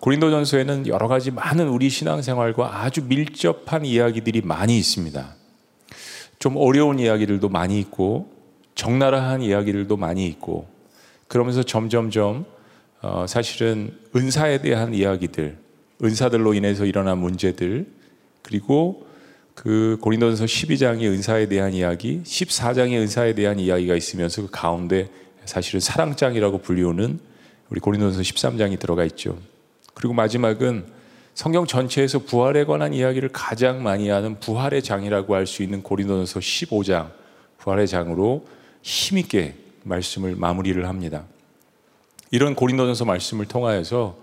고린도전서에는 여러 가지 많은 우리 신앙생활과 아주 밀접한 이야기들이 많이 있습니다. 좀 어려운 이야기들도 많이 있고 적나라한 이야기들도 많이 있고, 그러면서 점점점 사실은 은사에 대한 이야기들, 은사들로 인해서 일어난 문제들, 그리고 그 고린도전서 12장의 은사에 대한 이야기, 14장의 은사에 대한 이야기가 있으면서 그 가운데 사실은 사랑장이라고 불리우는 우리 고린도전서 13장이 들어가 있죠. 그리고 마지막은 성경 전체에서 부활에 관한 이야기를 가장 많이 하는 부활의 장이라고 할 수 있는 고린도전서 15장, 부활의 장으로 힘있게 말씀을 마무리를 합니다. 이런 고린도전서 말씀을 통하여서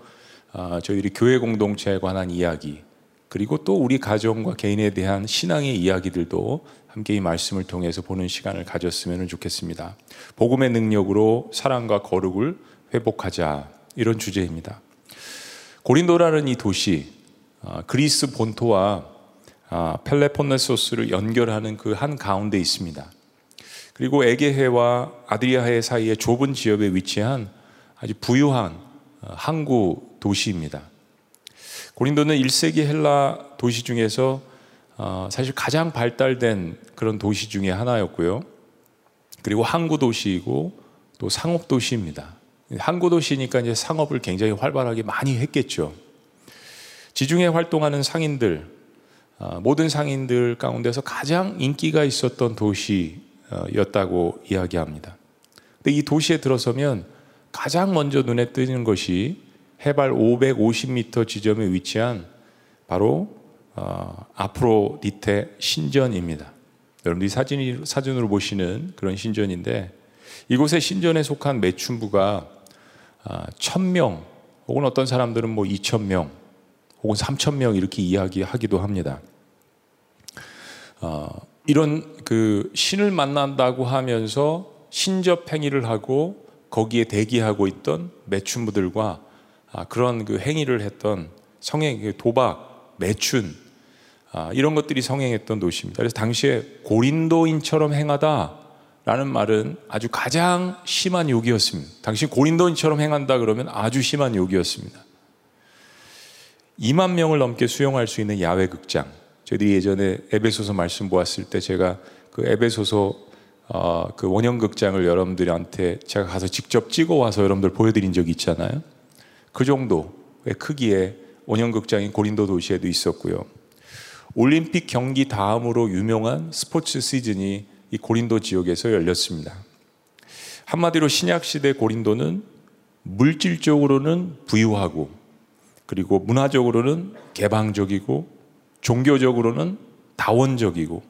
저희들이 교회 공동체에 관한 이야기, 그리고 또 우리 가정과 개인에 대한 신앙의 이야기들도 함께 이 말씀을 통해서 보는 시간을 가졌으면 좋겠습니다. 복음의 능력으로 사랑과 거룩을 회복하자, 이런 주제입니다. 고린도라는 이 도시, 그리스 본토와 펠레폰네소스를 연결하는 그 한 가운데 있습니다. 그리고 에게해와 아드리아해 사이의 좁은 지역에 위치한 아주 부유한 항구 도시입니다. 고린도는 1세기 헬라 도시 중에서 사실 가장 발달된 그런 도시 중에 하나였고요. 그리고 항구 도시이고 또 상업 도시입니다. 항구 도시니까 이제 상업을 굉장히 활발하게 많이 했겠죠. 지중해 활동하는 상인들, 모든 상인들 가운데서 가장 인기가 있었던 도시였다고 이야기합니다. 근데 이 도시에 들어서면 가장 먼저 눈에 띄는 것이 해발 550m 지점에 위치한 바로 아프로디테 신전입니다. 여러분들이 사진으로 보시는 그런 신전인데, 이곳의 신전에 속한 매춘부가 1000명 혹은 어떤 사람들은 2000명 혹은 3000명 이렇게 이야기하기도 합니다. 이런 그 신을 만난다고 하면서 신접행위를 하고 거기에 대기하고 있던 매춘부들과 그런 그 행위를 했던 성행, 도박, 매춘, 이런 것들이 성행했던 도시입니다. 그래서 당시에 고린도인처럼 행하다 라는 말은 아주 가장 심한 욕이었습니다. 당시 고린도인처럼 행한다 그러면 아주 심한 욕이었습니다. 2만 명을 넘게 수용할 수 있는 야외 극장, 저희들이 예전에 에베소서 말씀 보았을 때 제가 그 에베소서 그 원형 극장을 여러분들한테 제가 가서 직접 찍어와서 여러분들 보여드린 적이 있잖아요. 그 정도의 크기의 원형 극장인 고린도 도시에도 있었고요. 올림픽 경기 다음으로 유명한 스포츠 시즌이 이 고린도 지역에서 열렸습니다. 한마디로 신약시대 고린도는 물질적으로는 부유하고, 그리고 문화적으로는 개방적이고, 종교적으로는 다원적이고,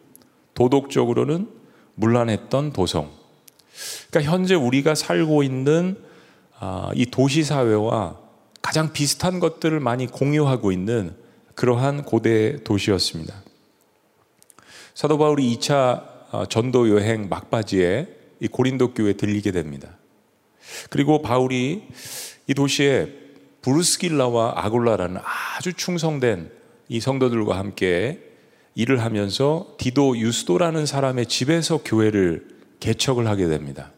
도덕적으로는 문란했던 도성. 그러니까 현재 우리가 살고 있는 이 도시사회와 가장 비슷한 것들을 많이 공유하고 있는 그러한 고대 도시였습니다. 사도 바울이 2차 전도 여행 막바지에 이 고린도 교회에 들리게 됩니다. 그리고 바울이 이 도시에 브루스길라와 아굴라라는 아주 충성된 이 성도들과 함께 일을 하면서 디도 유스도라는 사람의 집에서 교회를 개척을 하게 됩니다.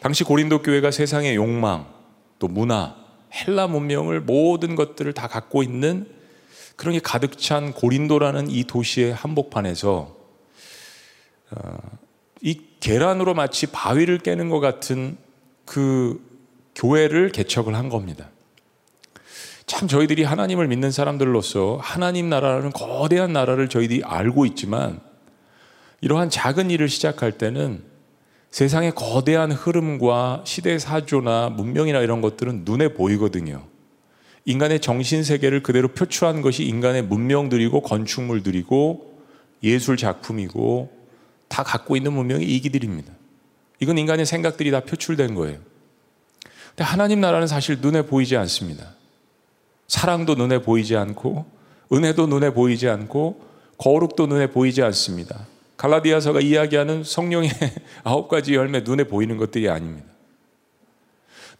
당시 고린도 교회가 세상의 욕망, 또 문화, 헬라 문명을 모든 것들을 다 갖고 있는 그런 게 가득 찬 고린도라는 이 도시의 한복판에서 이 계란으로 마치 바위를 깨는 것 같은 그 교회를 개척을 한 겁니다. 참 저희들이 하나님을 믿는 사람들로서 하나님 나라라는 거대한 나라를 저희들이 알고 있지만, 이러한 작은 일을 시작할 때는 세상의 거대한 흐름과 시대 사조나 문명이나 이런 것들은 눈에 보이거든요. 인간의 정신세계를 그대로 표출한 것이 인간의 문명들이고 건축물들이고 예술 작품이고 다 갖고 있는 문명이 이기들입니다. 이건 인간의 생각들이 다 표출된 거예요. 근데 하나님 나라는 사실 눈에 보이지 않습니다. 사랑도 눈에 보이지 않고, 은혜도 눈에 보이지 않고, 거룩도 눈에 보이지 않습니다. 갈라디아서가 이야기하는 성령의 9가지 열매, 눈에 보이는 것들이 아닙니다.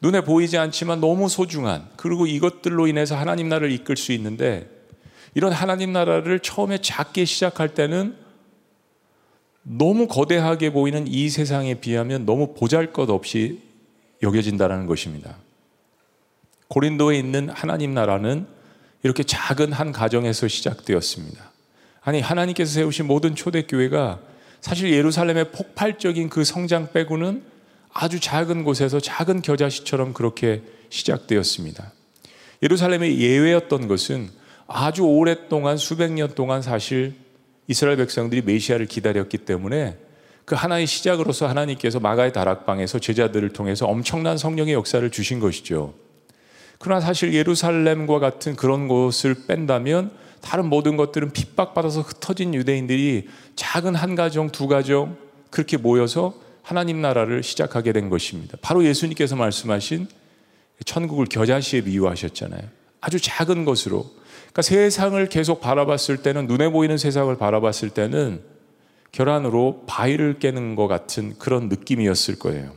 눈에 보이지 않지만 너무 소중한, 그리고 이것들로 인해서 하나님 나라를 이끌 수 있는데, 이런 하나님 나라를 처음에 작게 시작할 때는 너무 거대하게 보이는 이 세상에 비하면 너무 보잘것없이 여겨진다는 것입니다. 고린도에 있는 하나님 나라는 이렇게 작은 한 가정에서 시작되었습니다. 아니, 하나님께서 세우신 모든 초대교회가 사실 예루살렘의 폭발적인 그 성장 빼고는 아주 작은 곳에서 작은 겨자씨처럼 그렇게 시작되었습니다. 예루살렘의 예외였던 것은 아주 오랫동안, 수백 년 동안 사실 이스라엘 백성들이 메시아를 기다렸기 때문에 그 하나의 시작으로서 하나님께서 마가의 다락방에서 제자들을 통해서 엄청난 성령의 역사를 주신 것이죠. 그러나 사실 예루살렘과 같은 그런 곳을 뺀다면 다른 모든 것들은 핍박받아서 흩어진 유대인들이 작은 한 가정, 두 가정 그렇게 모여서 하나님 나라를 시작하게 된 것입니다. 바로 예수님께서 말씀하신 천국을 겨자씨에 비유하셨잖아요. 아주 작은 것으로. 그러니까 세상을 계속 바라봤을 때는, 눈에 보이는 세상을 바라봤을 때는 결안으로 바위를 깨는 것 같은 그런 느낌이었을 거예요.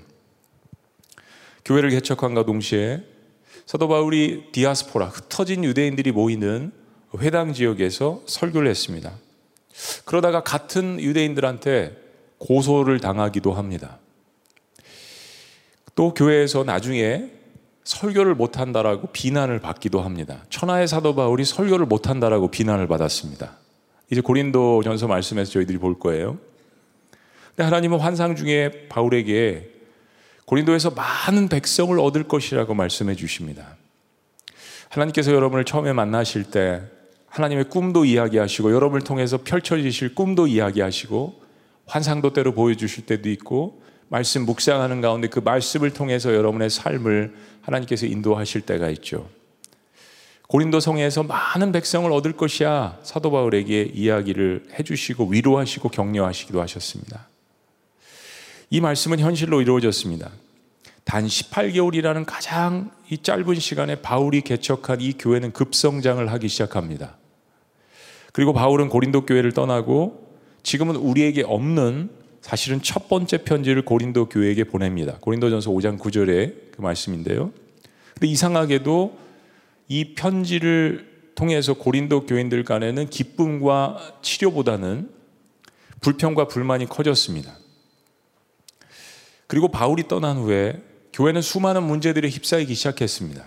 교회를 개척함과 동시에 사도 바울이 디아스포라, 흩어진 유대인들이 모이는 회당 지역에서 설교를 했습니다. 그러다가 같은 유대인들한테 고소를 당하기도 합니다. 또 교회에서 나중에 설교를 못한다라고 비난을 받기도 합니다. 천하의 사도 바울이 설교를 못한다라고 비난을 받았습니다. 이제 고린도전서 말씀에서 저희들이 볼 거예요. 근데 하나님은 환상 중에 바울에게 고린도에서 많은 백성을 얻을 것이라고 말씀해 주십니다. 하나님께서 여러분을 처음에 만나실 때 하나님의 꿈도 이야기하시고, 여러분을 통해서 펼쳐지실 꿈도 이야기하시고, 환상도 때로 보여주실 때도 있고, 말씀 묵상하는 가운데 그 말씀을 통해서 여러분의 삶을 하나님께서 인도하실 때가 있죠. 고린도 성에서 많은 백성을 얻을 것이야, 사도 바울에게 이야기를 해주시고 위로하시고 격려하시기도 하셨습니다. 이 말씀은 현실로 이루어졌습니다. 단 18개월이라는 가장 이 짧은 시간에 바울이 개척한 이 교회는 급성장을 하기 시작합니다. 그리고 바울은 고린도 교회를 떠나고 지금은 우리에게 없는 사실은 첫 번째 편지를 고린도 교회에게 보냅니다. 고린도전서 5장 9절의 그 말씀인데요. 근데 이상하게도 이 편지를 통해서 고린도 교인들 간에는 기쁨과 치료보다는 불평과 불만이 커졌습니다. 그리고 바울이 떠난 후에 교회는 수많은 문제들에 휩싸이기 시작했습니다.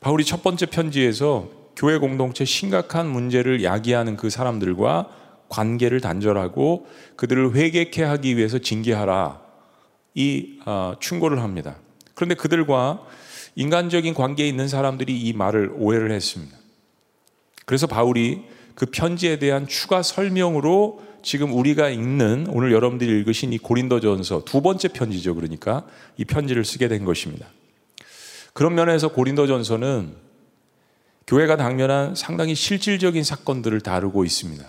바울이 첫 번째 편지에서 교회 공동체 심각한 문제를 야기하는 그 사람들과 관계를 단절하고 그들을 회개케 하기 위해서 징계하라, 이 충고를 합니다. 그런데 그들과 인간적인 관계에 있는 사람들이 이 말을 오해를 했습니다. 그래서 바울이 그 편지에 대한 추가 설명으로 지금 우리가 읽는, 오늘 여러분들이 읽으신 이 고린도전서 두 번째 편지죠. 그러니까 이 편지를 쓰게 된 것입니다. 그런 면에서 고린도전서는 교회가 당면한 상당히 실질적인 사건들을 다루고 있습니다.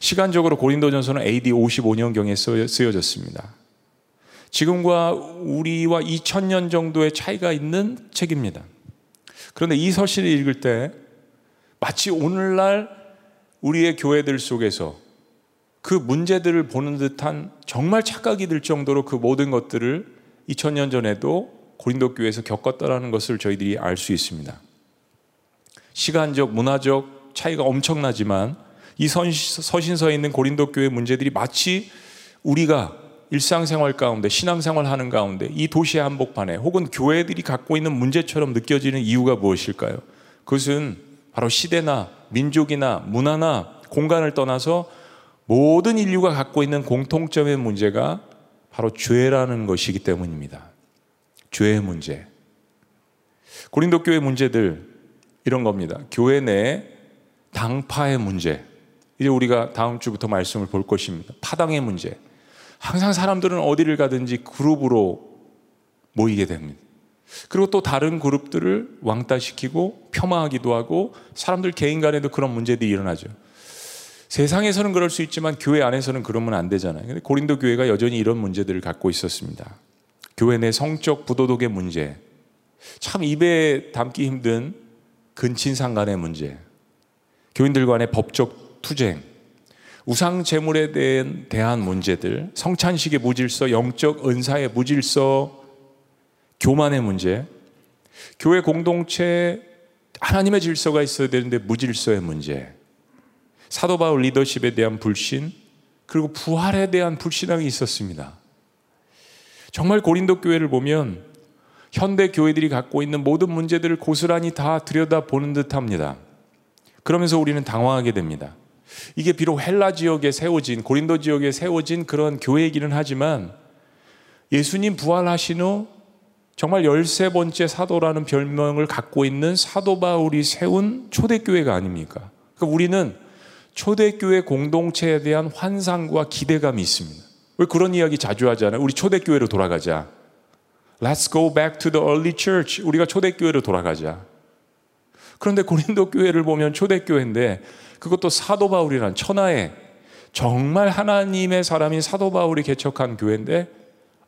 시간적으로 고린도전서는 AD 55년경에 쓰여졌습니다. 지금과 우리와 2000년 정도의 차이가 있는 책입니다. 그런데 이 서신을 읽을 때 마치 오늘날 우리의 교회들 속에서 그 문제들을 보는 듯한 정말 착각이 들 정도로 그 모든 것들을 2000년 전에도 고린도 교회에서 겪었다라는 것을 저희들이 알 수 있습니다. 시간적, 문화적 차이가 엄청나지만 이 서신서에 있는 고린도 교회 문제들이 마치 우리가 일상생활 가운데, 신앙생활하는 가운데, 이 도시의 한복판에 혹은 교회들이 갖고 있는 문제처럼 느껴지는 이유가 무엇일까요? 그것은 바로 시대나 민족이나 문화나 공간을 떠나서 모든 인류가 갖고 있는 공통점의 문제가 바로 죄라는 것이기 때문입니다. 죄의 문제. 고린도 교회 문제들, 이런 겁니다. 교회 내 당파의 문제. 이제 우리가 다음 주부터 말씀을 볼 것입니다. 파당의 문제. 항상 사람들은 어디를 가든지 그룹으로 모이게 됩니다. 그리고 또 다른 그룹들을 왕따시키고 폄하하기도 하고, 사람들 개인 간에도 그런 문제들이 일어나죠. 세상에서는 그럴 수 있지만 교회 안에서는 그러면 안 되잖아요. 근데 고린도 교회가 여전히 이런 문제들을 갖고 있었습니다. 교회 내 성적 부도덕의 문제. 참 입에 담기 힘든 근친상 간의 문제. 교인들 간의 법적 투쟁, 우상 제물에 대한 문제들, 성찬식의 무질서, 영적 은사의 무질서, 교만의 문제, 교회 공동체에 하나님의 질서가 있어야 되는데 무질서의 문제, 사도 바울 리더십에 대한 불신, 그리고 부활에 대한 불신앙이 있었습니다. 정말 고린도 교회를 보면 현대 교회들이 갖고 있는 모든 문제들을 고스란히 다 들여다보는 듯합니다. 그러면서 우리는 당황하게 됩니다. 이게 비록 헬라 지역에 세워진, 고린도 지역에 세워진 그런 교회이기는 하지만 예수님 부활하신 후 정말 13번째 사도라는 별명을 갖고 있는 사도 바울이 세운 초대교회가 아닙니까? 그러니까 우리는 초대교회 공동체에 대한 환상과 기대감이 있습니다. 왜 그런 이야기 자주 하잖아요. 우리 초대교회로 돌아가자. Let's go back to the early church. 우리가 초대교회로 돌아가자. 그런데 고린도 교회를 보면 초대교회인데 그것도 사도 바울이란 천하에 정말 하나님의 사람인 사도 바울이 개척한 교회인데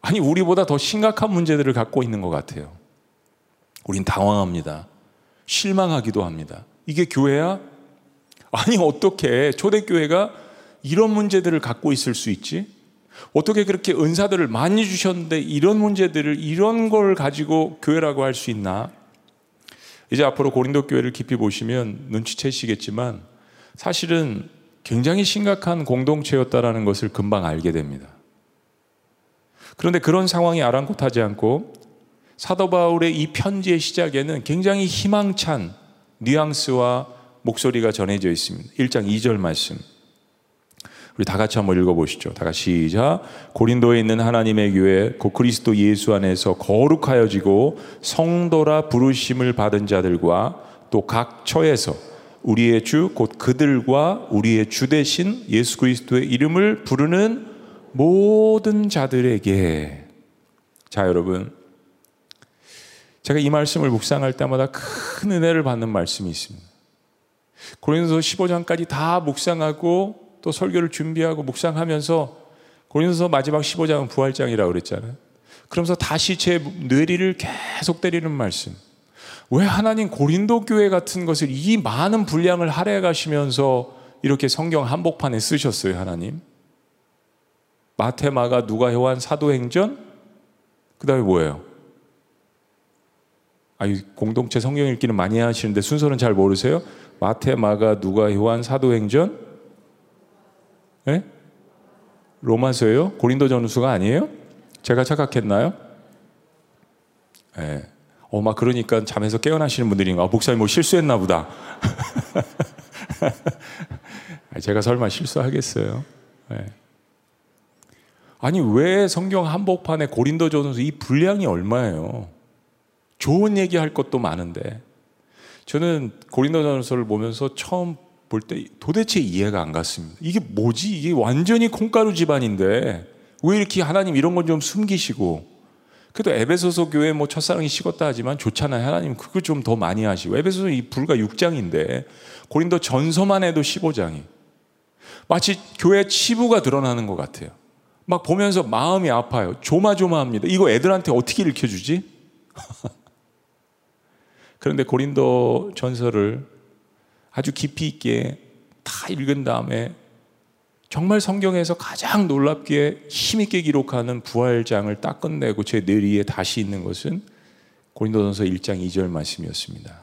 아니 우리보다 더 심각한 문제들을 갖고 있는 것 같아요. 우린 당황합니다. 실망하기도 합니다. 이게 교회야? 아니 어떻게 초대교회가 이런 문제들을 갖고 있을 수 있지? 어떻게 그렇게 은사들을 많이 주셨는데 이런 문제들을 이런 걸 가지고 교회라고 할 수 있나? 이제 앞으로 고린도 교회를 깊이 보시면 눈치채시겠지만 사실은 굉장히 심각한 공동체였다라는 것을 금방 알게 됩니다. 그런데 그런 상황이 아랑곳하지 않고 사도 바울의 이 편지의 시작에는 굉장히 희망찬 뉘앙스와 목소리가 전해져 있습니다. 1장 2절 말씀. 우리 다 같이 한번 읽어보시죠. 다 같이 시작. 고린도에 있는 하나님의 교회 곧 그리스도 예수 안에서 거룩하여지고 성도라 부르심을 받은 자들과 또 각 처에서 우리의 주 곧 그들과 우리의 주 대신 예수 그리스도의 이름을 부르는 모든 자들에게. 자 여러분, 제가 이 말씀을 묵상할 때마다 큰 은혜를 받는 말씀이 있습니다. 고린도서 15장까지 다 묵상하고 또 설교를 준비하고 묵상하면서 고린도서 마지막 15장은 부활장이라고 그랬잖아요. 그러면서 다시 제 뇌리를 계속 때리는 말씀. 왜 하나님 고린도 교회 같은 것을 이 많은 분량을 할애해 가시면서 이렇게 성경 한복판에 쓰셨어요, 하나님? 마태, 마가, 누가, 요한, 사도행전? 그 다음에 뭐예요? 공동체 성경 읽기는 많이 하시는데 순서는 잘 모르세요? 마태, 마가, 누가, 요한, 사도행전? 네? 로마서예요? 고린도전서가 아니에요? 제가 착각했나요? 네. 막 그러니까 잠에서 깨어나시는 분들인가? 목사님 뭐 실수했나 보다. 제가 설마 실수하겠어요? 네. 아니 왜 성경 한복판에 고린도전서 이 분량이 얼마예요? 좋은 얘기할 것도 많은데 저는 고린도전서를 보면서 처음 볼 때 도대체 이해가 안 갔습니다. 이게 뭐지? 이게 완전히 콩가루 집안인데 왜 이렇게 하나님 이런 건 좀 숨기시고, 그래도 에베소서 교회 뭐 첫사랑이 식었다 하지만 좋잖아요. 하나님 그걸 좀 더 많이 하시고. 에베소서 이 불과 6장인데 고린도 전서만 해도 15장이 마치 교회 치부가 드러나는 것 같아요. 막 보면서 마음이 아파요. 조마조마합니다. 이거 애들한테 어떻게 읽혀주지? 그런데 고린도 전서를 아주 깊이 있게 다 읽은 다음에 정말 성경에서 가장 놀랍게 힘있게 기록하는 부활장을 딱 끝내고 제 뇌리에 다시 있는 것은 고린도전서 1장 2절 말씀이었습니다.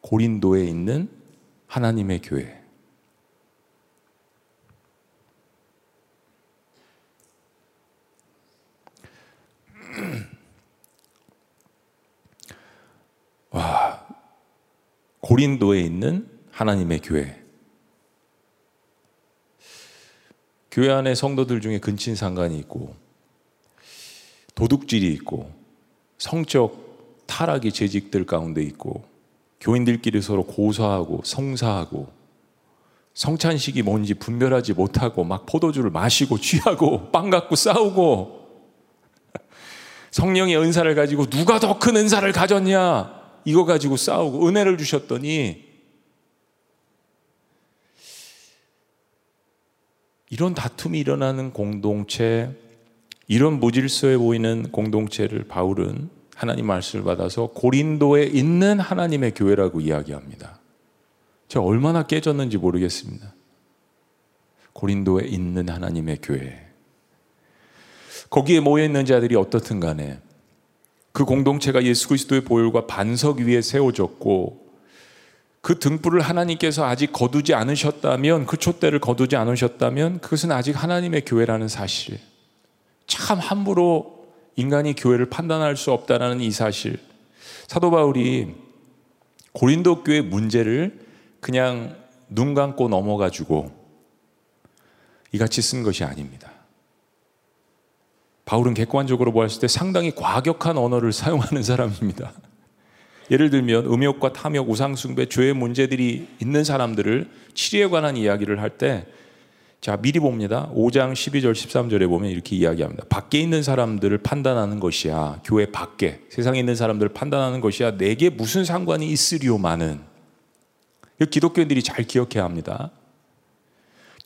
고린도에 있는 하나님의 교회. 와, 고린도에 있는 하나님의 교회. 교회 안에 성도들 중에 근친상간이 있고 도둑질이 있고 성적 타락이 재직들 가운데 있고 교인들끼리 서로 고사하고 성사하고 성찬식이 뭔지 분별하지 못하고 막 포도주를 마시고 취하고 빵 갖고 싸우고 성령의 은사를 가지고 누가 더 큰 은사를 가졌냐 이거 가지고 싸우고 은혜를 주셨더니 이런 다툼이 일어나는 공동체, 이런 무질서해 보이는 공동체를 바울은 하나님 말씀을 받아서 고린도에 있는 하나님의 교회라고 이야기합니다. 제가 얼마나 깨졌는지 모르겠습니다. 고린도에 있는 하나님의 교회. 거기에 모여있는 자들이 어떻든 간에 그 공동체가 예수 그리스도의 보혈과 반석 위에 세워졌고 그 등불을 하나님께서 아직 거두지 않으셨다면, 그 촛대를 거두지 않으셨다면 그것은 아직 하나님의 교회라는 사실. 참 함부로 인간이 교회를 판단할 수 없다는 이 사실, 사도 바울이 고린도 교회 문제를 그냥 눈 감고 넘어가지고 이같이 쓴 것이 아닙니다. 바울은 객관적으로 보았을 때 상당히 과격한 언어를 사용하는 사람입니다. 예를 들면 음욕과 탐욕, 우상숭배, 죄의 문제들이 있는 사람들을 치료에 관한 이야기를 할 때, 자, 미리 봅니다. 5장 12절 13절에 보면 이렇게 이야기합니다. 밖에 있는 사람들을 판단하는 것이야, 교회 밖에 세상에 있는 사람들을 판단하는 것이야, 내게 무슨 상관이 있으리오마는. 기독교인들이 잘 기억해야 합니다.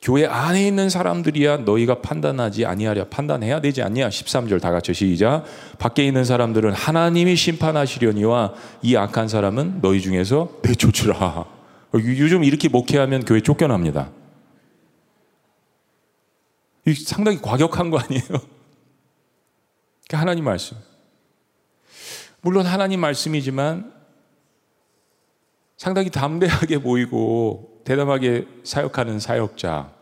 교회 안에 있는 사람들이야 너희가 판단하지 아니하랴, 판단해야 되지 않냐. 13절 다 같이 시작. 밖에 있는 사람들은 하나님이 심판하시려니와 이 악한 사람은 너희 중에서 내쫓으라. 요즘 이렇게 목회하면 교회 쫓겨납니다. 상당히 과격한 거 아니에요? 그러니까 하나님 말씀, 물론 하나님 말씀이지만 상당히 담대하게 보이고 대담하게 사역하는 사역자.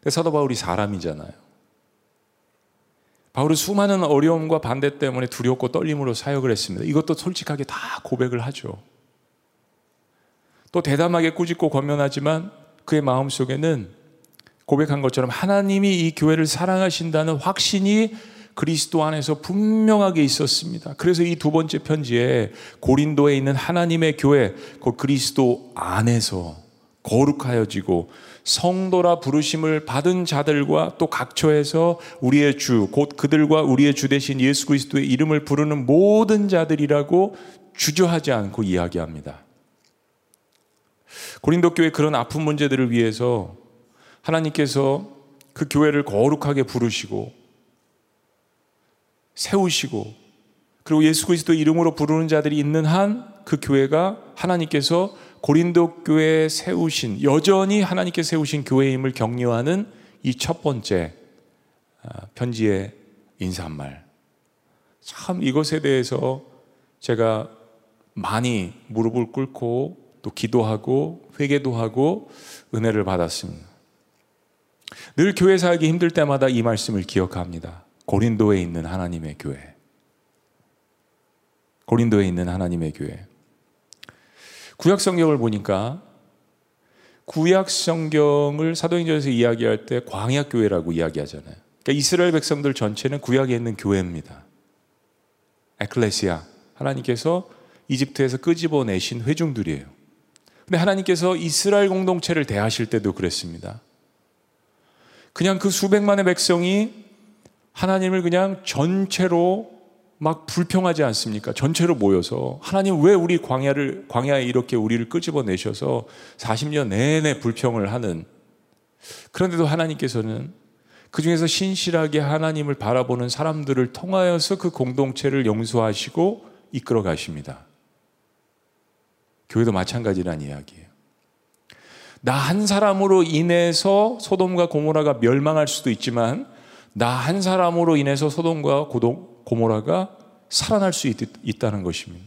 근데 사도 바울이 사람이잖아요. 바울은 수많은 어려움과 반대 때문에 두렵고 떨림으로 사역을 했습니다. 이것도 솔직하게 다 고백을 하죠. 또 대담하게 꾸짖고 권면하지만 그의 마음속에는 고백한 것처럼 하나님이 이 교회를 사랑하신다는 확신이 그리스도 안에서 분명하게 있었습니다. 그래서 이 두 번째 편지에 고린도에 있는 하나님의 교회, 그 그리스도 안에서 거룩하여지고 성도라 부르심을 받은 자들과 또 각처에서 우리의 주, 곧 그들과 우리의 주 되신 예수 그리스도의 이름을 부르는 모든 자들이라고 주저하지 않고 이야기합니다. 고린도 교회 그런 아픈 문제들을 위해서 하나님께서 그 교회를 거룩하게 부르시고 세우시고, 그리고 예수 그리스도 이름으로 부르는 자들이 있는 한 그 교회가 하나님께서 고린도 교회에 세우신, 여전히 하나님께서 세우신 교회임을 격려하는 이 첫 번째 편지의 인사말. 참 이것에 대해서 제가 많이 무릎을 꿇고 또 기도하고 회개도 하고 은혜를 받았습니다. 늘 교회 살기 힘들 때마다 이 말씀을 기억합니다. 고린도에 있는 하나님의 교회. 고린도에 있는 하나님의 교회. 구약 성경을 보니까 구약 성경을 사도행전에서 이야기할 때 광야 교회라고 이야기하잖아요. 그러니까 이스라엘 백성들 전체는 구약에 있는 교회입니다. 에클레시아, 하나님께서 이집트에서 끄집어내신 회중들이에요. 근데 하나님께서 이스라엘 공동체를 대하실 때도 그랬습니다. 그냥 그 수백만의 백성이 하나님을 그냥 전체로 막 불평하지 않습니까? 전체로 모여서 하나님 왜 우리 광야에 이렇게 우리를 끄집어내셔서 40년 내내 불평을 하는. 그런데도 하나님께서는 그 중에서 신실하게 하나님을 바라보는 사람들을 통하여서 그 공동체를 용서하시고 이끌어 가십니다. 교회도 마찬가지란 이야기예요. 나 한 사람으로 인해서 소돔과 고모라가 멸망할 수도 있지만 나 한 사람으로 인해서 소돔과 고모라가 살아날 수 있다는 것입니다.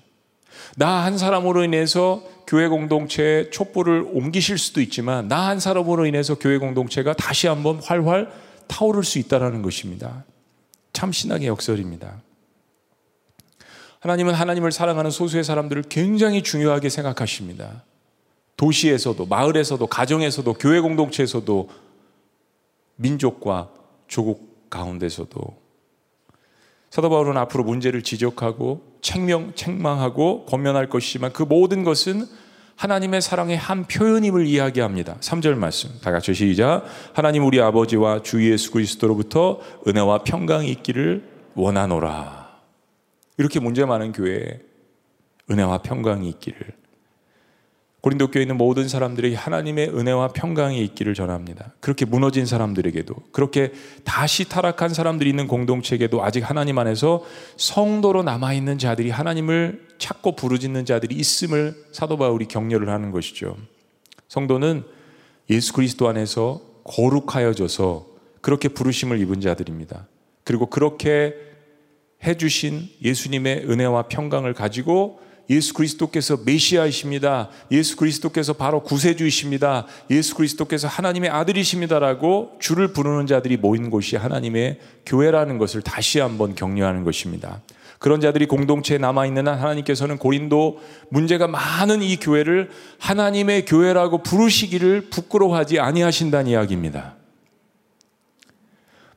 나 한 사람으로 인해서 교회 공동체의 촛불을 옮기실 수도 있지만 나 한 사람으로 인해서 교회 공동체가 다시 한번 활활 타오를 수 있다는 것입니다. 참 신학의 역설입니다. 하나님은 하나님을 사랑하는 소수의 사람들을 굉장히 중요하게 생각하십니다. 도시에서도, 마을에서도, 가정에서도, 교회 공동체에서도, 민족과 조국 가운데서도. 사도 바울은 앞으로 문제를 지적하고 책망하고 권면할 것이지만 그 모든 것은 하나님의 사랑의 한 표현임을 이야기합니다. 3절 말씀 다 같이 시작. 하나님 우리 아버지와 주 예수 그리스도로부터 은혜와 평강이 있기를 원하노라. 이렇게 문제 많은 교회에 은혜와 평강이 있기를, 고린도 교회에 있는 모든 사람들에게 하나님의 은혜와 평강이 있기를 전합니다. 그렇게 무너진 사람들에게도, 그렇게 다시 타락한 사람들이 있는 공동체에게도, 아직 하나님 안에서 성도로 남아있는 자들이, 하나님을 찾고 부르짖는 자들이 있음을 사도 바울이 격려를 하는 것이죠. 성도는 예수 그리스도 안에서 거룩하여져서 그렇게 부르심을 입은 자들입니다. 그리고 그렇게 해주신 예수님의 은혜와 평강을 가지고 예수 그리스도께서 메시아이십니다. 예수 그리스도께서 바로 구세주이십니다. 예수 그리스도께서 하나님의 아들이십니다라고 주를 부르는 자들이 모인 곳이 하나님의 교회라는 것을 다시 한번 격려하는 것입니다. 그런 자들이 공동체에 남아있는 한 하나님께서는 고린도 문제가 많은 이 교회를 하나님의 교회라고 부르시기를 부끄러워하지 아니하신다는 이야기입니다.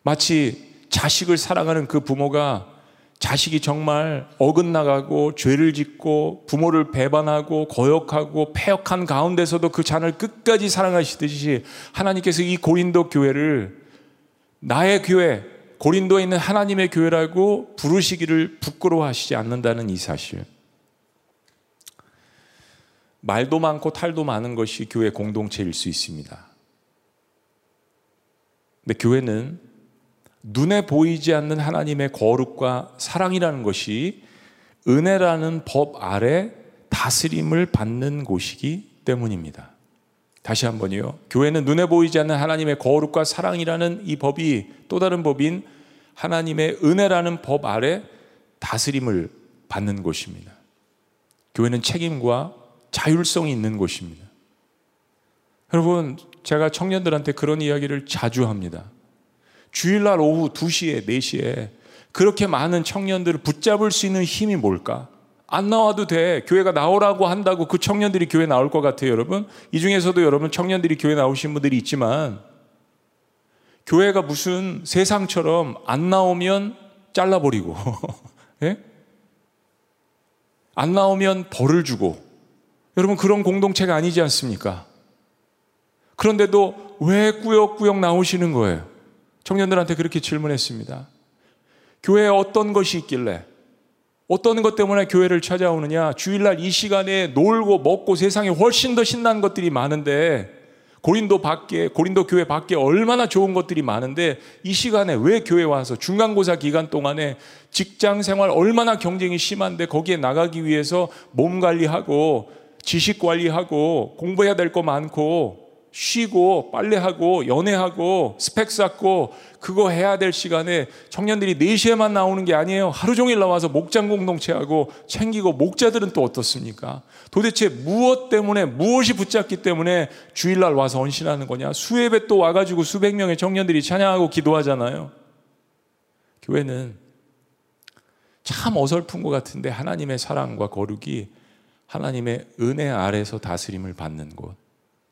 마치 자식을 사랑하는 그 부모가 자식이 정말 어긋나가고 죄를 짓고 부모를 배반하고 거역하고 패역한 가운데서도 그 자녀를 끝까지 사랑하시듯이 하나님께서 이 고린도 교회를 나의 교회, 고린도에 있는 하나님의 교회라고 부르시기를 부끄러워하시지 않는다는 이 사실. 말도 많고 탈도 많은 것이 교회 공동체일 수 있습니다. 근데 교회는 눈에 보이지 않는 하나님의 거룩과 사랑이라는 것이 은혜라는 법 아래 다스림을 받는 곳이기 때문입니다. 다시 한 번요. 교회는 눈에 보이지 않는 하나님의 거룩과 사랑이라는 이 법이 또 다른 법인 하나님의 은혜라는 법 아래 다스림을 받는 곳입니다. 교회는 책임과 자율성이 있는 곳입니다. 여러분, 제가 청년들한테 그런 이야기를 자주 합니다. 주일날 오후 2시에 4시에 그렇게 많은 청년들을 붙잡을 수 있는 힘이 뭘까? 안 나와도 돼. 교회가 나오라고 한다고 그 청년들이 교회 나올 것 같아요, 여러분. 이 중에서도 여러분 청년들이 교회 나오신 분들이 있지만 교회가 무슨 세상처럼 안 나오면 잘라버리고 예? 안 나오면 벌을 주고, 여러분 그런 공동체가 아니지 않습니까? 그런데도 왜 꾸역꾸역 나오시는 거예요? 청년들한테 그렇게 질문했습니다. 교회에 어떤 것이 있길래, 어떤 것 때문에 교회를 찾아오느냐? 주일날 이 시간에 놀고 먹고 세상에 훨씬 더 신나는 것들이 많은데, 고린도 밖에, 고린도 교회 밖에 얼마나 좋은 것들이 많은데 이 시간에 왜 교회 와서, 중간고사 기간 동안에 직장 생활 얼마나 경쟁이 심한데 거기에 나가기 위해서 몸 관리하고 지식 관리하고 공부해야 될 거 많고 쉬고 빨래하고 연애하고 스펙 쌓고 그거 해야 될 시간에 청년들이 4시에만 나오는 게 아니에요. 하루 종일 나와서 목장 공동체하고 챙기고, 목자들은 또 어떻습니까? 도대체 무엇 때문에, 무엇이 붙잡기 때문에 주일날 와서 헌신하는 거냐? 수예배 또 와가지고 수백 명의 청년들이 찬양하고 기도하잖아요. 교회는 참 어설픈 것 같은데 하나님의 사랑과 거룩이 하나님의 은혜 아래서 다스림을 받는 곳,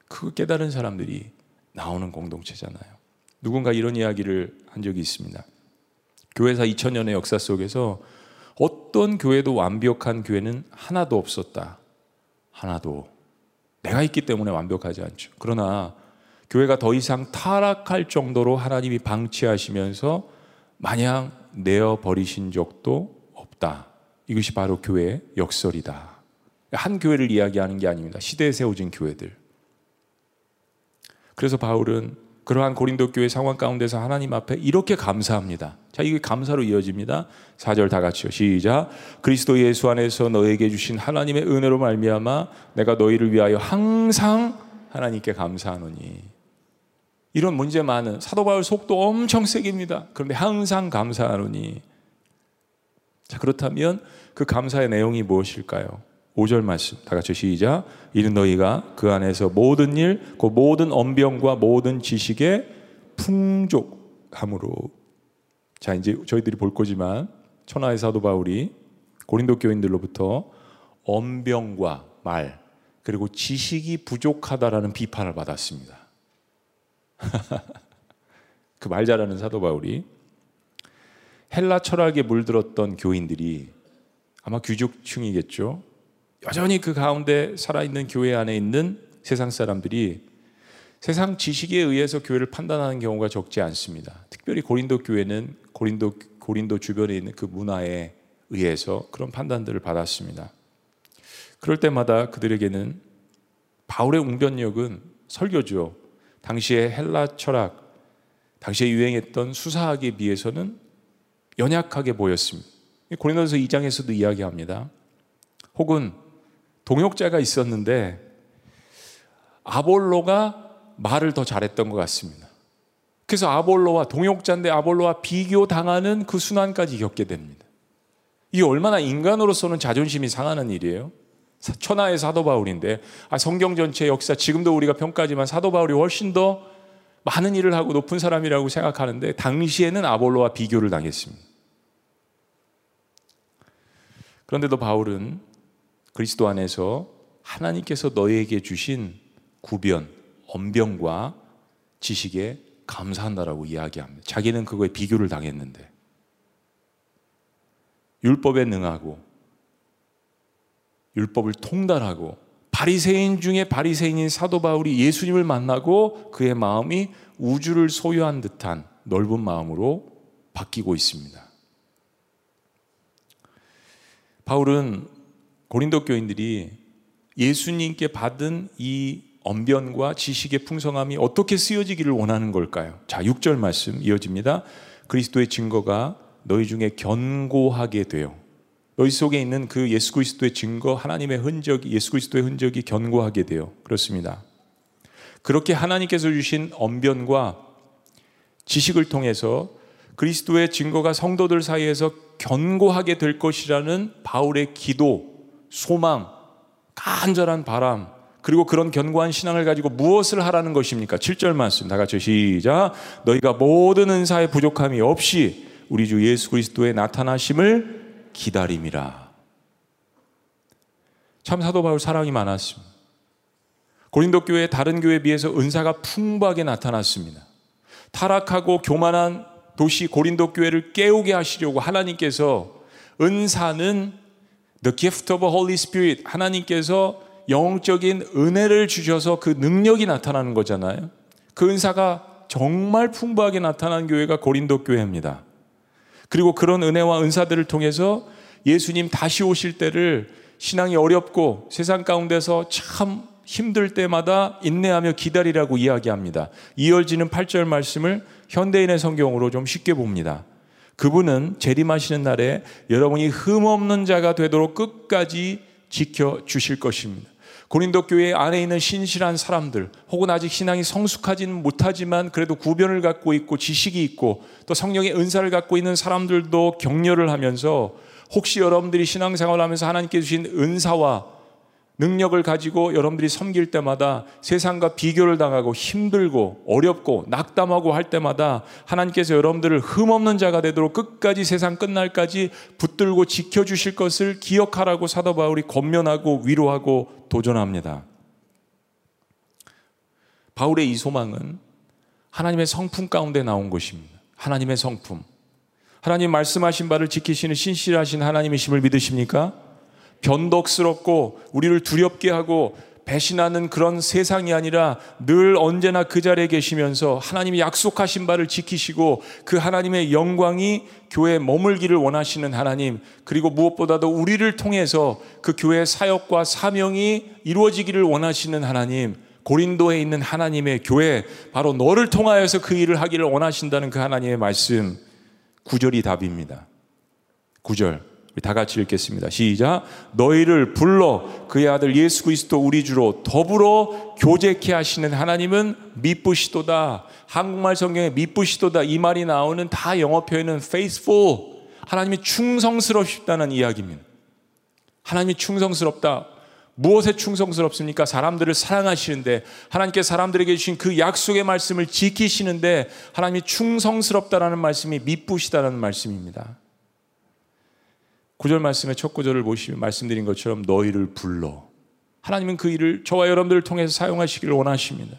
그걸 깨달은 사람들이 나오는 공동체잖아요. 누군가 이런 이야기를 한 적이 있습니다. 교회사 2000년의 역사 속에서 어떤 교회도 완벽한 교회는 하나도 없었다. 하나도. 내가 있기 때문에 완벽하지 않죠. 그러나 교회가 더 이상 타락할 정도로 하나님이 방치하시면서 마냥 내어버리신 적도 없다. 이것이 바로 교회의 역설이다. 한 교회를 이야기하는 게 아닙니다. 시대에 세워진 교회들. 그래서 바울은 그러한 고린도 교회 상황 가운데서 하나님 앞에 이렇게 감사합니다. 자, 이게 감사로 이어집니다. 4절 다 같이요. 시작. 그리스도 예수 안에서 너에게 주신 하나님의 은혜로 말미암아 내가 너희를 위하여 항상 하나님께 감사하노니. 이런 문제 많은 사도 바울 속도 엄청 세깁니다. 그런데 항상 감사하노니. 자, 그렇다면 그 감사의 내용이 무엇일까요? 5절 말씀 다 같이 시작. 이는 너희가 그 안에서 모든 일, 그 모든 언병과 모든 지식의 풍족함으로. 자, 이제 저희들이 볼 거지만 천하의 사도 바울이 고린도 교인들로부터 언병과 말, 그리고 지식이 부족하다라는 비판을 받았습니다. 그 말 잘하는 사도 바울이, 헬라 철학에 물들었던 교인들이 아마 귀족층이겠죠. 여전히 그 가운데 살아있는 교회 안에 있는 세상 사람들이 세상 지식에 의해서 교회를 판단하는 경우가 적지 않습니다. 특별히 고린도 교회는 고린도 주변에 있는 그 문화에 의해서 그런 판단들을 받았습니다. 그럴 때마다 그들에게는 바울의 웅변력은 설교죠. 당시의 헬라 철학, 당시에 유행했던 수사학에 비해서는 연약하게 보였습니다. 고린도전서 2장에서도 이야기합니다. 혹은 동역자가 있었는데 아볼로가 말을 더 잘했던 것 같습니다. 그래서 아볼로와, 동역자인데 아볼로와 비교당하는 그 순환까지 겪게 됩니다. 이게 얼마나 인간으로서는 자존심이 상하는 일이에요. 천하의 사도 바울인데 성경 전체의 역사, 지금도 우리가 평가하지만 사도 바울이 훨씬 더 많은 일을 하고 높은 사람이라고 생각하는데 당시에는 아볼로와 비교를 당했습니다. 그런데도 바울은 그리스도 안에서 하나님께서 너희에게 주신 구변, 언변과 지식에 감사한다라고 이야기합니다. 자기는 그거에 비교를 당했는데 율법에 능하고 율법을 통달하고 바리새인 중에 바리새인인 사도 바울이 예수님을 만나고 그의 마음이 우주를 소유한 듯한 넓은 마음으로 바뀌고 있습니다. 바울은 고린도 교인들이 예수님께 받은 이 언변과 지식의 풍성함이 어떻게 쓰여지기를 원하는 걸까요? 자, 6절 말씀 이어집니다. 그리스도의 증거가 너희 중에 견고하게 되어. 너희 속에 있는 그 예수 그리스도의 증거, 하나님의 흔적, 예수 그리스도의 흔적이 견고하게 돼요. 그렇습니다. 그렇게 하나님께서 주신 언변과 지식을 통해서 그리스도의 증거가 성도들 사이에서 견고하게 될 것이라는 바울의 기도, 소망, 간절한 바람, 그리고 그런 견고한 신앙을 가지고 무엇을 하라는 것입니까? 7절 말씀 다 같이 시작. 너희가 모든 은사의 부족함이 없이 우리 주 예수 그리스도의 나타나심을 기다림이라. 참 사도 바울 사랑이 많았습니다. 고린도 교회 다른 교회에 비해서 은사가 풍부하게 나타났습니다. 타락하고 교만한 도시 고린도 교회를 깨우게 하시려고 하나님께서 은사는 The gift of the Holy Spirit, 하나님께서 영적인 은혜를 주셔서 그 능력이 나타나는 거잖아요. 그 은사가 정말 풍부하게 나타난 교회가 고린도 교회입니다. 그리고 그런 은혜와 은사들을 통해서 예수님 다시 오실 때를 신앙이 어렵고 세상 가운데서 참 힘들 때마다 인내하며 기다리라고 이야기합니다. 이어지는 8절 말씀을 현대인의 성경으로 좀 쉽게 봅니다. 그분은 재림하시는 날에 여러분이 흠없는 자가 되도록 끝까지 지켜주실 것입니다. 고린도 교회 안에 있는 신실한 사람들, 혹은 아직 신앙이 성숙하지는 못하지만 그래도 구변을 갖고 있고 지식이 있고 또 성령의 은사를 갖고 있는 사람들도 격려를 하면서, 혹시 여러분들이 신앙생활을 하면서 하나님께 주신 은사와 능력을 가지고 여러분들이 섬길 때마다 세상과 비교를 당하고 힘들고 어렵고 낙담하고 할 때마다 하나님께서 여러분들을 흠없는 자가 되도록 끝까지, 세상 끝날까지 붙들고 지켜주실 것을 기억하라고 사도 바울이 권면하고 위로하고 도전합니다. 바울의 이 소망은 하나님의 성품 가운데 나온 것입니다. 하나님의 성품. 하나님 말씀하신 바를 지키시는 신실하신 하나님이심을 믿으십니까? 변덕스럽고 우리를 두렵게 하고 배신하는 그런 세상이 아니라 늘 언제나 그 자리에 계시면서 하나님이 약속하신 바를 지키시고 그 하나님의 영광이 교회에 머물기를 원하시는 하나님, 그리고 무엇보다도 우리를 통해서 그 교회의 사역과 사명이 이루어지기를 원하시는 하나님, 고린도에 있는 하나님의 교회, 바로 너를 통하여서 그 일을 하기를 원하신다는 그 하나님의 말씀, 9절이 답입니다. 9절 우리 다 같이 읽겠습니다. 시작. 너희를 불러 그의 아들 예수 그리스도 우리 주로 더불어 교제케 하시는 하나님은 미쁘시도다. 한국말 성경에 미쁘시도다 이 말이 나오는 다 영어 표현은 faithful, 하나님이 충성스럽다는 이야기입니다. 하나님이 충성스럽다. 무엇에 충성스럽습니까? 사람들을 사랑하시는데, 하나님께 사람들에게 주신 그 약속의 말씀을 지키시는데 하나님이 충성스럽다라는 말씀이 미쁘시다라는 말씀입니다. 9절 말씀의 첫 구절을 보시면 말씀드린 것처럼 너희를 불러, 하나님은 그 일을 저와 여러분들을 통해서 사용하시기를 원하십니다.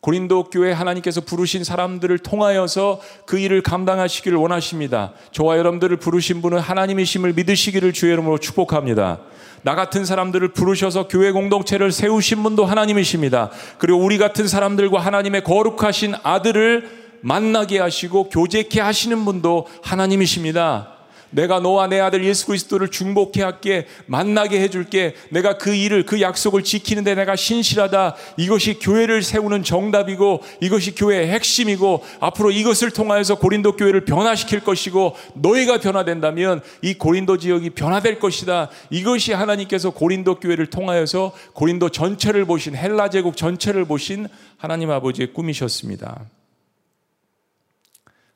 고린도 교회 하나님께서 부르신 사람들을 통하여서 그 일을 감당하시기를 원하십니다. 저와 여러분들을 부르신 분은 하나님이심을 믿으시기를 주의 이름으로 축복합니다. 나 같은 사람들을 부르셔서 교회 공동체를 세우신 분도 하나님이십니다. 그리고 우리 같은 사람들과 하나님의 거룩하신 아들을 만나게 하시고 교제케 하시는 분도 하나님이십니다. 내가 너와 내 아들 예수 그리스도를 중복해 할게, 만나게 해줄게, 내가 그 일을, 그 약속을 지키는데 내가 신실하다. 이것이 교회를 세우는 정답이고 이것이 교회의 핵심이고 앞으로 이것을 통하여서 고린도 교회를 변화시킬 것이고 너희가 변화된다면 이 고린도 지역이 변화될 것이다. 이것이 하나님께서 고린도 교회를 통하여서 고린도 전체를 보신, 헬라 제국 전체를 보신 하나님 아버지의 꿈이셨습니다.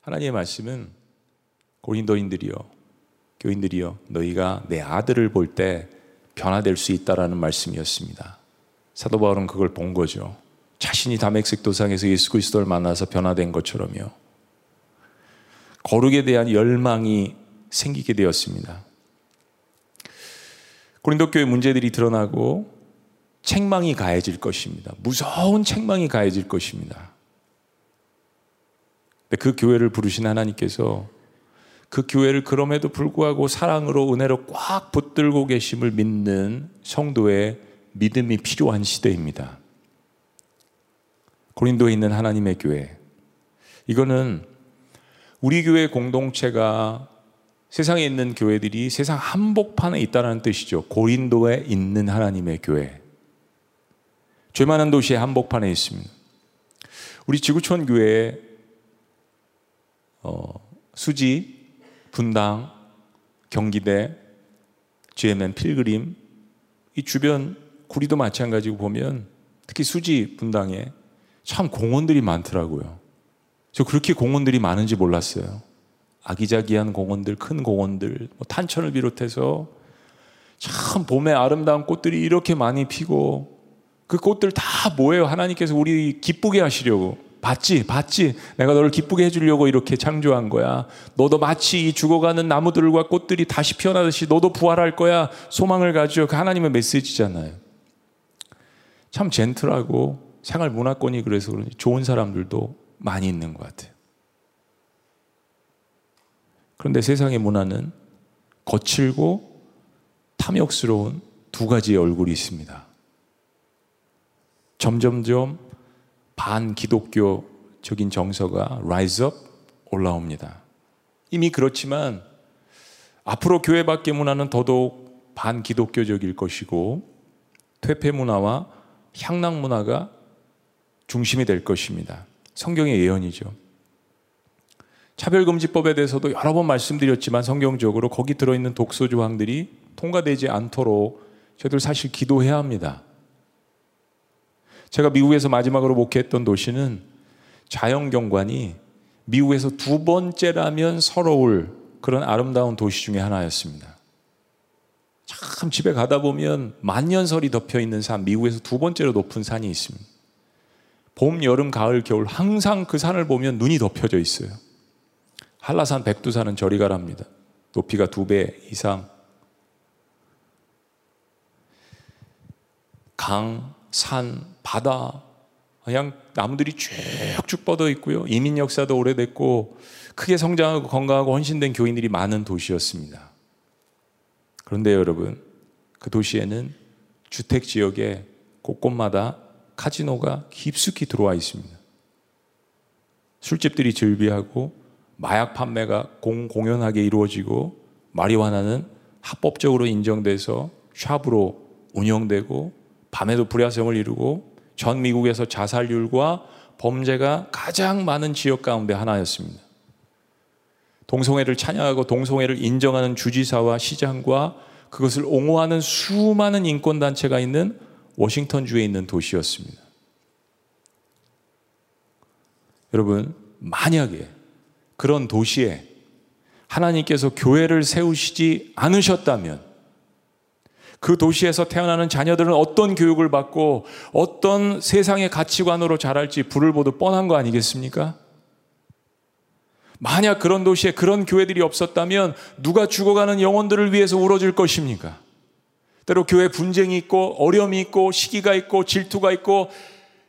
하나님의 말씀은 고린도인들이여 교인들이여, 너희가 내 아들을 볼 때 변화될 수 있다라는 말씀이었습니다. 사도 바울은 그걸 본 거죠. 자신이 다맥색 도상에서 예수 그리스도를 만나서 변화된 것처럼요. 거룩에 대한 열망이 생기게 되었습니다. 고린도 교회 문제들이 드러나고 책망이 가해질 것입니다. 무서운 책망이 가해질 것입니다. 근데 그 교회를 부르신 하나님께서 그 교회를 그럼에도 불구하고 사랑으로 은혜로 꽉 붙들고 계심을 믿는 성도의 믿음이 필요한 시대입니다. 고린도에 있는 하나님의 교회, 이거는 우리 교회 공동체가 세상에 있는 교회들이 세상 한복판에 있다는 뜻이죠. 고린도에 있는 하나님의 교회, 죄 많은 도시의 한복판에 있습니다. 우리 지구촌 교회에 수지, 분당, 경기대, GMM 필그림, 이 주변 구리도 마찬가지고 보면 특히 수지, 분당에 참 공원들이 많더라고요. 저 그렇게 공원들이 많은지 몰랐어요. 아기자기한 공원들, 큰 공원들, 탄천을 비롯해서 참 봄에 아름다운 꽃들이 이렇게 많이 피고, 그 꽃들 다 뭐예요? 하나님께서 우리 기쁘게 하시려고. 봤지? 내가 너를 기쁘게 해주려고 이렇게 창조한 거야. 너도 마치 이 죽어가는 나무들과 꽃들이 다시 피어나듯이 너도 부활할 거야. 소망을 가져. 그 하나님의 메시지잖아요. 참 젠틀하고 생활 문화권이 그래서 그런지 좋은 사람들도 많이 있는 것 같아요. 그런데 세상의 문화는 거칠고 탐욕스러운 두 가지의 얼굴이 있습니다. 점점점 반기독교적인 정서가 라이즈 업 올라옵니다. 이미 그렇지만 앞으로 교회 밖의 문화는 더더욱 반기독교적일 것이고, 퇴폐 문화와 향락 문화가 중심이 될 것입니다. 성경의 예언이죠. 차별금지법에 대해서도 여러 번 말씀드렸지만 성경적으로 거기 들어있는 독소 조항들이 통과되지 않도록 저희들 사실 기도해야 합니다. 제가 미국에서 마지막으로 목회했던 도시는 자연경관이 미국에서 두 번째라면 서러울 그런 아름다운 도시 중에 하나였습니다. 참 집에 가다 보면 만년설이 덮여있는 산, 미국에서 두 번째로 높은 산이 있습니다. 봄, 여름, 가을, 겨울 항상 그 산을 보면 눈이 덮여져 있어요. 한라산, 백두산은 저리 가랍니다. 높이가 2배 이상. 강, 산, 바다, 그냥 나무들이 쭉쭉 뻗어 있고요. 이민 역사도 오래됐고 크게 성장하고 건강하고 헌신된 교인들이 많은 도시였습니다. 그런데 여러분, 그 도시에는 주택 지역에 곳곳마다 카지노가 깊숙이 들어와 있습니다. 술집들이 즐비하고 마약 판매가 공공연하게 이루어지고 마리화나는 합법적으로 인정돼서 샵으로 운영되고 밤에도 불야성을 이루고, 전 미국에서 자살률과 범죄가 가장 많은 지역 가운데 하나였습니다. 동성애를 찬양하고 동성애를 인정하는 주지사와 시장과 그것을 옹호하는 수많은 인권단체가 있는 워싱턴주에 있는 도시였습니다. 여러분, 만약에 그런 도시에 하나님께서 교회를 세우시지 않으셨다면 그 도시에서 태어나는 자녀들은 어떤 교육을 받고 어떤 세상의 가치관으로 자랄지 불을 보듯 뻔한 거 아니겠습니까? 만약 그런 도시에 그런 교회들이 없었다면 누가 죽어가는 영혼들을 위해서 울어줄 것입니까? 때로 교회 분쟁이 있고 어려움이 있고 시기가 있고 질투가 있고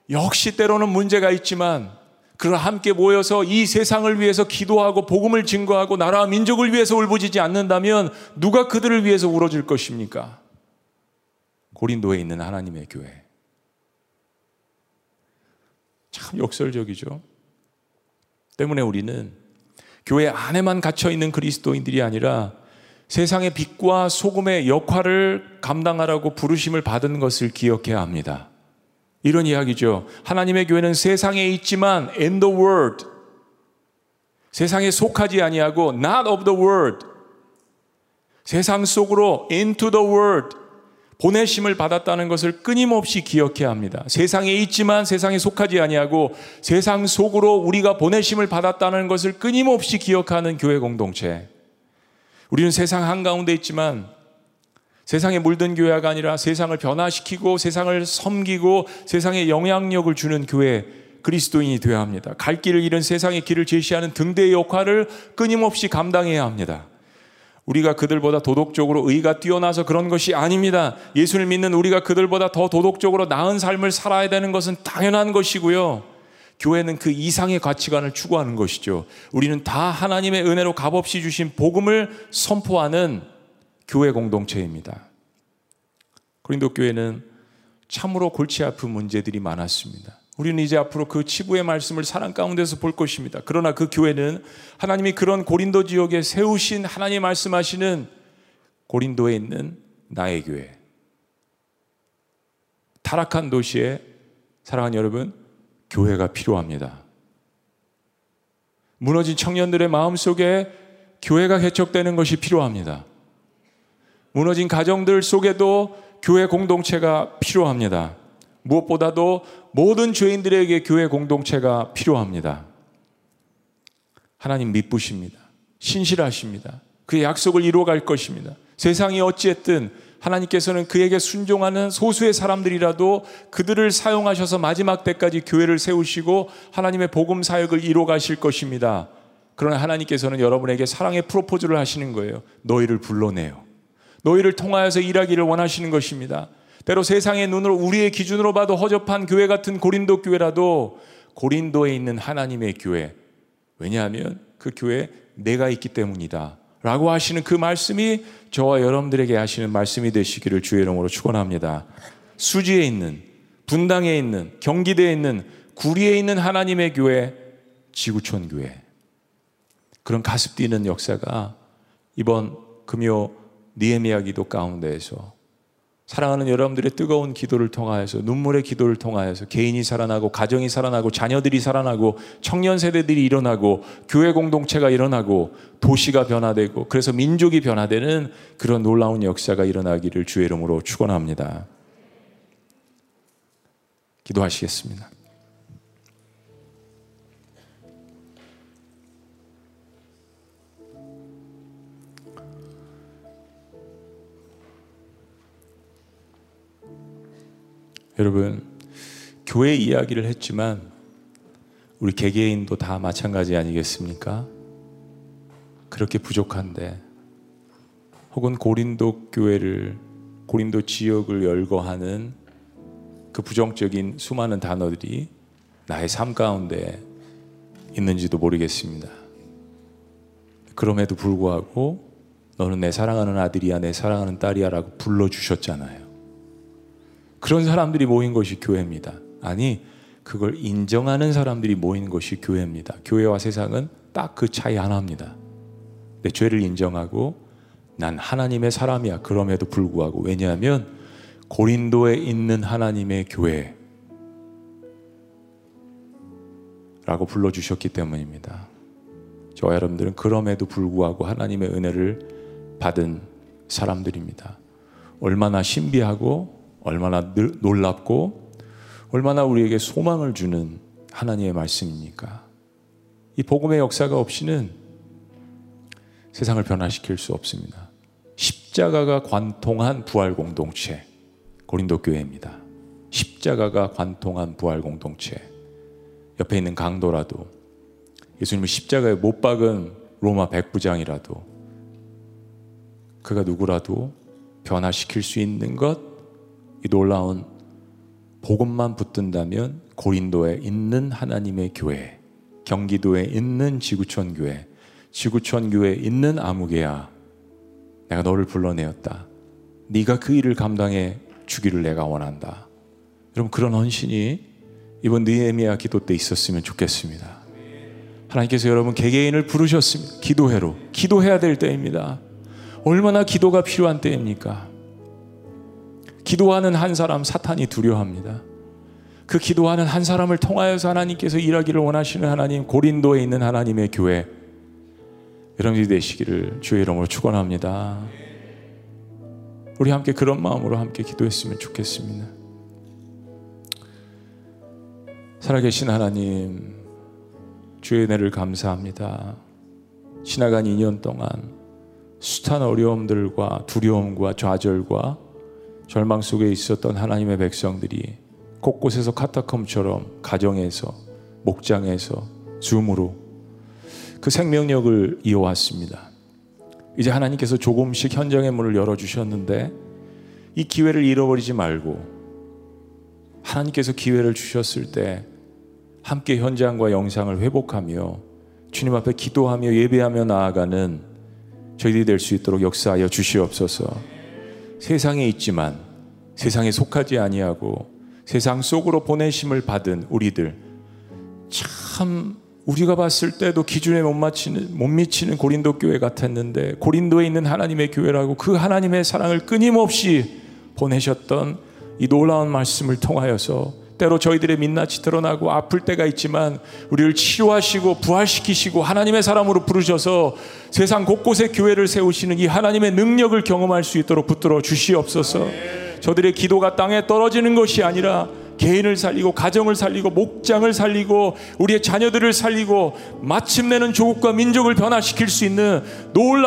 역시 때로는 문제가 있지만, 그러나 함께 모여서 이 세상을 위해서 기도하고 복음을 증거하고 나라와 민족을 위해서 울부짖지 않는다면 누가 그들을 위해서 울어줄 것입니까? 고린도에 있는 하나님의 교회. 참 역설적이죠. 때문에 우리는 교회 안에만 갇혀있는 그리스도인들이 아니라 세상의 빛과 소금의 역할을 감당하라고 부르심을 받은 것을 기억해야 합니다. 이런 이야기죠. 하나님의 교회는 세상에 있지만 in the world, 세상에 속하지 아니하고 not of the world, 세상 속으로 into the world, 보내심을 받았다는 것을 끊임없이 기억해야 합니다. 세상에 있지만 세상에 속하지 아니하고 세상 속으로 우리가 보내심을 받았다는 것을 끊임없이 기억하는 교회 공동체. 우리는 세상 한가운데 있지만 세상에 물든 교회가 아니라 세상을 변화시키고 세상을 섬기고 세상에 영향력을 주는 교회, 그리스도인이 되어야 합니다. 갈 길을 잃은 세상의 길을 제시하는 등대의 역할을 끊임없이 감당해야 합니다. 우리가 그들보다 도덕적으로 의가 뛰어나서 그런 것이 아닙니다. 예수를 믿는 우리가 그들보다 더 도덕적으로 나은 삶을 살아야 되는 것은 당연한 것이고요. 교회는 그 이상의 가치관을 추구하는 것이죠. 우리는 다 하나님의 은혜로 값없이 주신 복음을 선포하는 교회 공동체입니다. 고린도 교회는 참으로 골치 아픈 문제들이 많았습니다. 우리는 이제 앞으로 그 치부의 말씀을 사랑 가운데서 볼 것입니다. 그러나 그 교회는 하나님이 그런 고린도 지역에 세우신 하나님 말씀하시는 고린도에 있는 나의 교회, 타락한 도시에 사랑하는 여러분, 교회가 필요합니다. 무너진 청년들의 마음속에 교회가 개척되는 것이 필요합니다. 무너진 가정들 속에도 교회 공동체가 필요합니다. 무엇보다도 모든 죄인들에게 교회 공동체가 필요합니다. 하나님 믿으십니다. 신실하십니다. 그의 약속을 이루어갈 것입니다. 세상이 어찌했든 하나님께서는 그에게 순종하는 소수의 사람들이라도 그들을 사용하셔서 마지막 때까지 교회를 세우시고 하나님의 복음 사역을 이루어가실 것입니다. 그러나 하나님께서는 여러분에게 사랑의 프로포즈를 하시는 거예요. 너희를 불러내요. 너희를 통하여서 일하기를 원하시는 것입니다. 때로 세상의 눈으로 우리의 기준으로 봐도 허접한 교회 같은 고린도 교회라도 고린도에 있는 하나님의 교회, 왜냐하면 그 교회에 내가 있기 때문이다 라고 하시는 그 말씀이 저와 여러분들에게 하시는 말씀이 되시기를 주의 이름으로 축원합니다. 수지에 있는, 분당에 있는, 경기대에 있는, 구리에 있는 하나님의 교회, 지구촌 교회, 그런 가슴 뛰는 역사가 이번 금요 느헤미야 기도 가운데에서 사랑하는 여러분들의 뜨거운 기도를 통하여서, 눈물의 기도를 통하여서 개인이 살아나고, 가정이 살아나고, 자녀들이 살아나고, 청년 세대들이 일어나고, 교회 공동체가 일어나고, 도시가 변화되고, 그래서 민족이 변화되는 그런 놀라운 역사가 일어나기를 주의 이름으로 축원합니다. 기도하시겠습니다. 여러분, 교회 이야기를 했지만 우리 개개인도 다 마찬가지 아니겠습니까? 그렇게 부족한데, 혹은 고린도 교회를, 고린도 지역을 열거하는 그 부정적인 수많은 단어들이 나의 삶 가운데 있는지도 모르겠습니다. 그럼에도 불구하고 너는 내 사랑하는 아들이야, 내 사랑하는 딸이야 라고 불러주셨잖아요. 그런 사람들이 모인 것이 교회입니다. 아니, 그걸 인정하는 사람들이 모인 것이 교회입니다. 교회와 세상은 딱 그 차이 하나입니다. 내 죄를 인정하고 난 하나님의 사람이야. 그럼에도 불구하고, 왜냐하면 고린도에 있는 하나님의 교회라고 불러주셨기 때문입니다. 저와 여러분들은 그럼에도 불구하고 하나님의 은혜를 받은 사람들입니다. 얼마나 신비하고 얼마나 놀랍고 얼마나 우리에게 소망을 주는 하나님의 말씀입니까? 이 복음의 역사가 없이는 세상을 변화시킬 수 없습니다. 십자가가 관통한 부활 공동체, 고린도 교회입니다. 십자가가 관통한 부활 공동체. 옆에 있는 강도라도, 예수님을 십자가에 못 박은 로마 백부장이라도, 그가 누구라도 변화시킬 수 있는 것, 이 놀라운 복음만 붙든다면 고린도에 있는 하나님의 교회, 경기도에 있는 지구촌 교회, 지구촌 교회에 있는 아무개야, 내가 너를 불러내었다. 네가 그 일을 감당해 주기를 내가 원한다. 여러분, 그런 헌신이 이번 느헤미야 기도 때 있었으면 좋겠습니다. 하나님께서 여러분 개개인을 부르셨습니다. 기도회로, 기도해야 될 때입니다. 얼마나 기도가 필요한 때입니까? 기도하는 한 사람 사탄이 두려워합니다. 그 기도하는 한 사람을 통하여서 하나님께서 일하기를 원하시는 하나님, 고린도에 있는 하나님의 교회, 여러분들이 되시기를 주의 이름으로 축원합니다. 우리 함께 그런 마음으로 함께 기도했으면 좋겠습니다. 살아계신 하나님, 주의 은혜를 감사합니다. 지나간 2년 동안 숱한 어려움들과 두려움과 좌절과 절망 속에 있었던 하나님의 백성들이 곳곳에서 카타콤처럼 가정에서, 목장에서, 줌으로 그 생명력을 이어왔습니다. 이제 하나님께서 조금씩 현장의 문을 열어주셨는데 이 기회를 잃어버리지 말고 하나님께서 기회를 주셨을 때 함께 현장과 영상을 회복하며 주님 앞에 기도하며 예배하며 나아가는 저희들이 될 수 있도록 역사하여 주시옵소서. 세상에 있지만 세상에 속하지 아니하고 세상 속으로 보내심을 받은 우리들, 참 우리가 봤을 때도 기준에 못 미치는 고린도 교회 같았는데 고린도에 있는 하나님의 교회라고 그 하나님의 사랑을 끊임없이 보내셨던 이 놀라운 말씀을 통하여서 때로 저희들의 민낯이 드러나고 아플 때가 있지만 우리를 치유하시고 부활시키시고 하나님의 사람으로 부르셔서 세상 곳곳에 교회를 세우시는 이 하나님의 능력을 경험할 수 있도록 붙들어 주시옵소서. 저들의 기도가 땅에 떨어지는 것이 아니라 개인을 살리고 가정을 살리고 목장을 살리고 우리의 자녀들을 살리고 마침내는 조국과 민족을 변화시킬 수 있는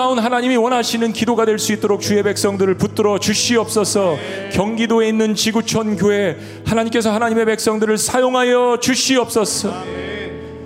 놀라운 하나님이 원하시는 기도가 될 수 있도록 주의 백성들을 붙들어 주시옵소서. 경기도에 있는 지구촌 교회, 하나님께서 하나님의 백성들을 사용하여 주시옵소서.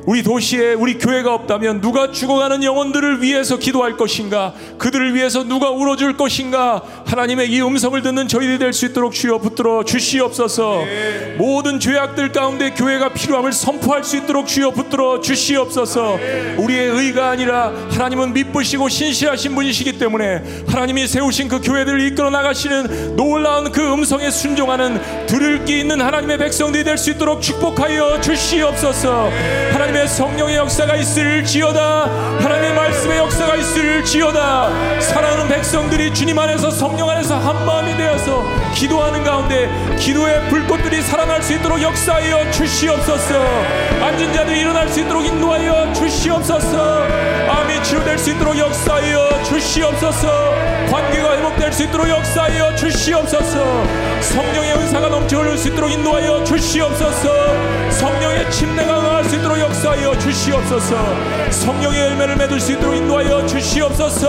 우리 도시에 우리 교회가 없다면 누가 죽어가는 영혼들을 위해서 기도할 것인가? 그들을 위해서 누가 울어줄 것인가? 하나님의 이 음성을 듣는 저희들이 될 수 있도록 주여 붙들어 주시옵소서. 네. 모든 죄악들 가운데 교회가 필요함을 선포할 수 있도록 주여 붙들어 주시옵소서. 네. 우리의 의가 아니라 하나님은 믿으시고 신실하신 분이시기 때문에 하나님이 세우신 그 교회들을 이끌어 나가시는 놀라운 그 음성에 순종하는 들을 귀 있는 하나님의 백성들이 될 수 있도록 축복하여 주시옵소서. 네. 하나님 성령의 역사가 있을지어다. 하나님의 말씀의 역사가 있을지어다. 사랑하는 백성들이 주님 안에서 성령 안에서 한마음이 되어서 기도하는 가운데 기도의 불꽃들이 살아날 수 있도록 역사하여 주시옵소서. 앉은 자들이 일어날 수 있도록 인도하여 주시옵소서. 암이 치료될 수 있도록 역사하여 주시옵소서. 관계가 회복될 수 있도록 역사하여 주시옵소서. 성령의 은사가 넘쳐 흐를 수 있도록 인도하여 주시옵소서. 성령의 침례가 나갈 수 있도록 역사하여 주시옵소서. 성령의 열매를 맺을 수 있도록 인도하여 주시옵소서.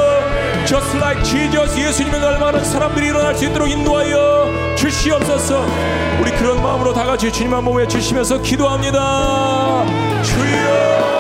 Just like Jesus, 예수님을 닮아가는 사람들이 일어날 수 있도록 인도하여 주시옵소서. 우리 그런 마음으로 다 같이 주님 한 몸에 주시면서 기도합니다. 주여.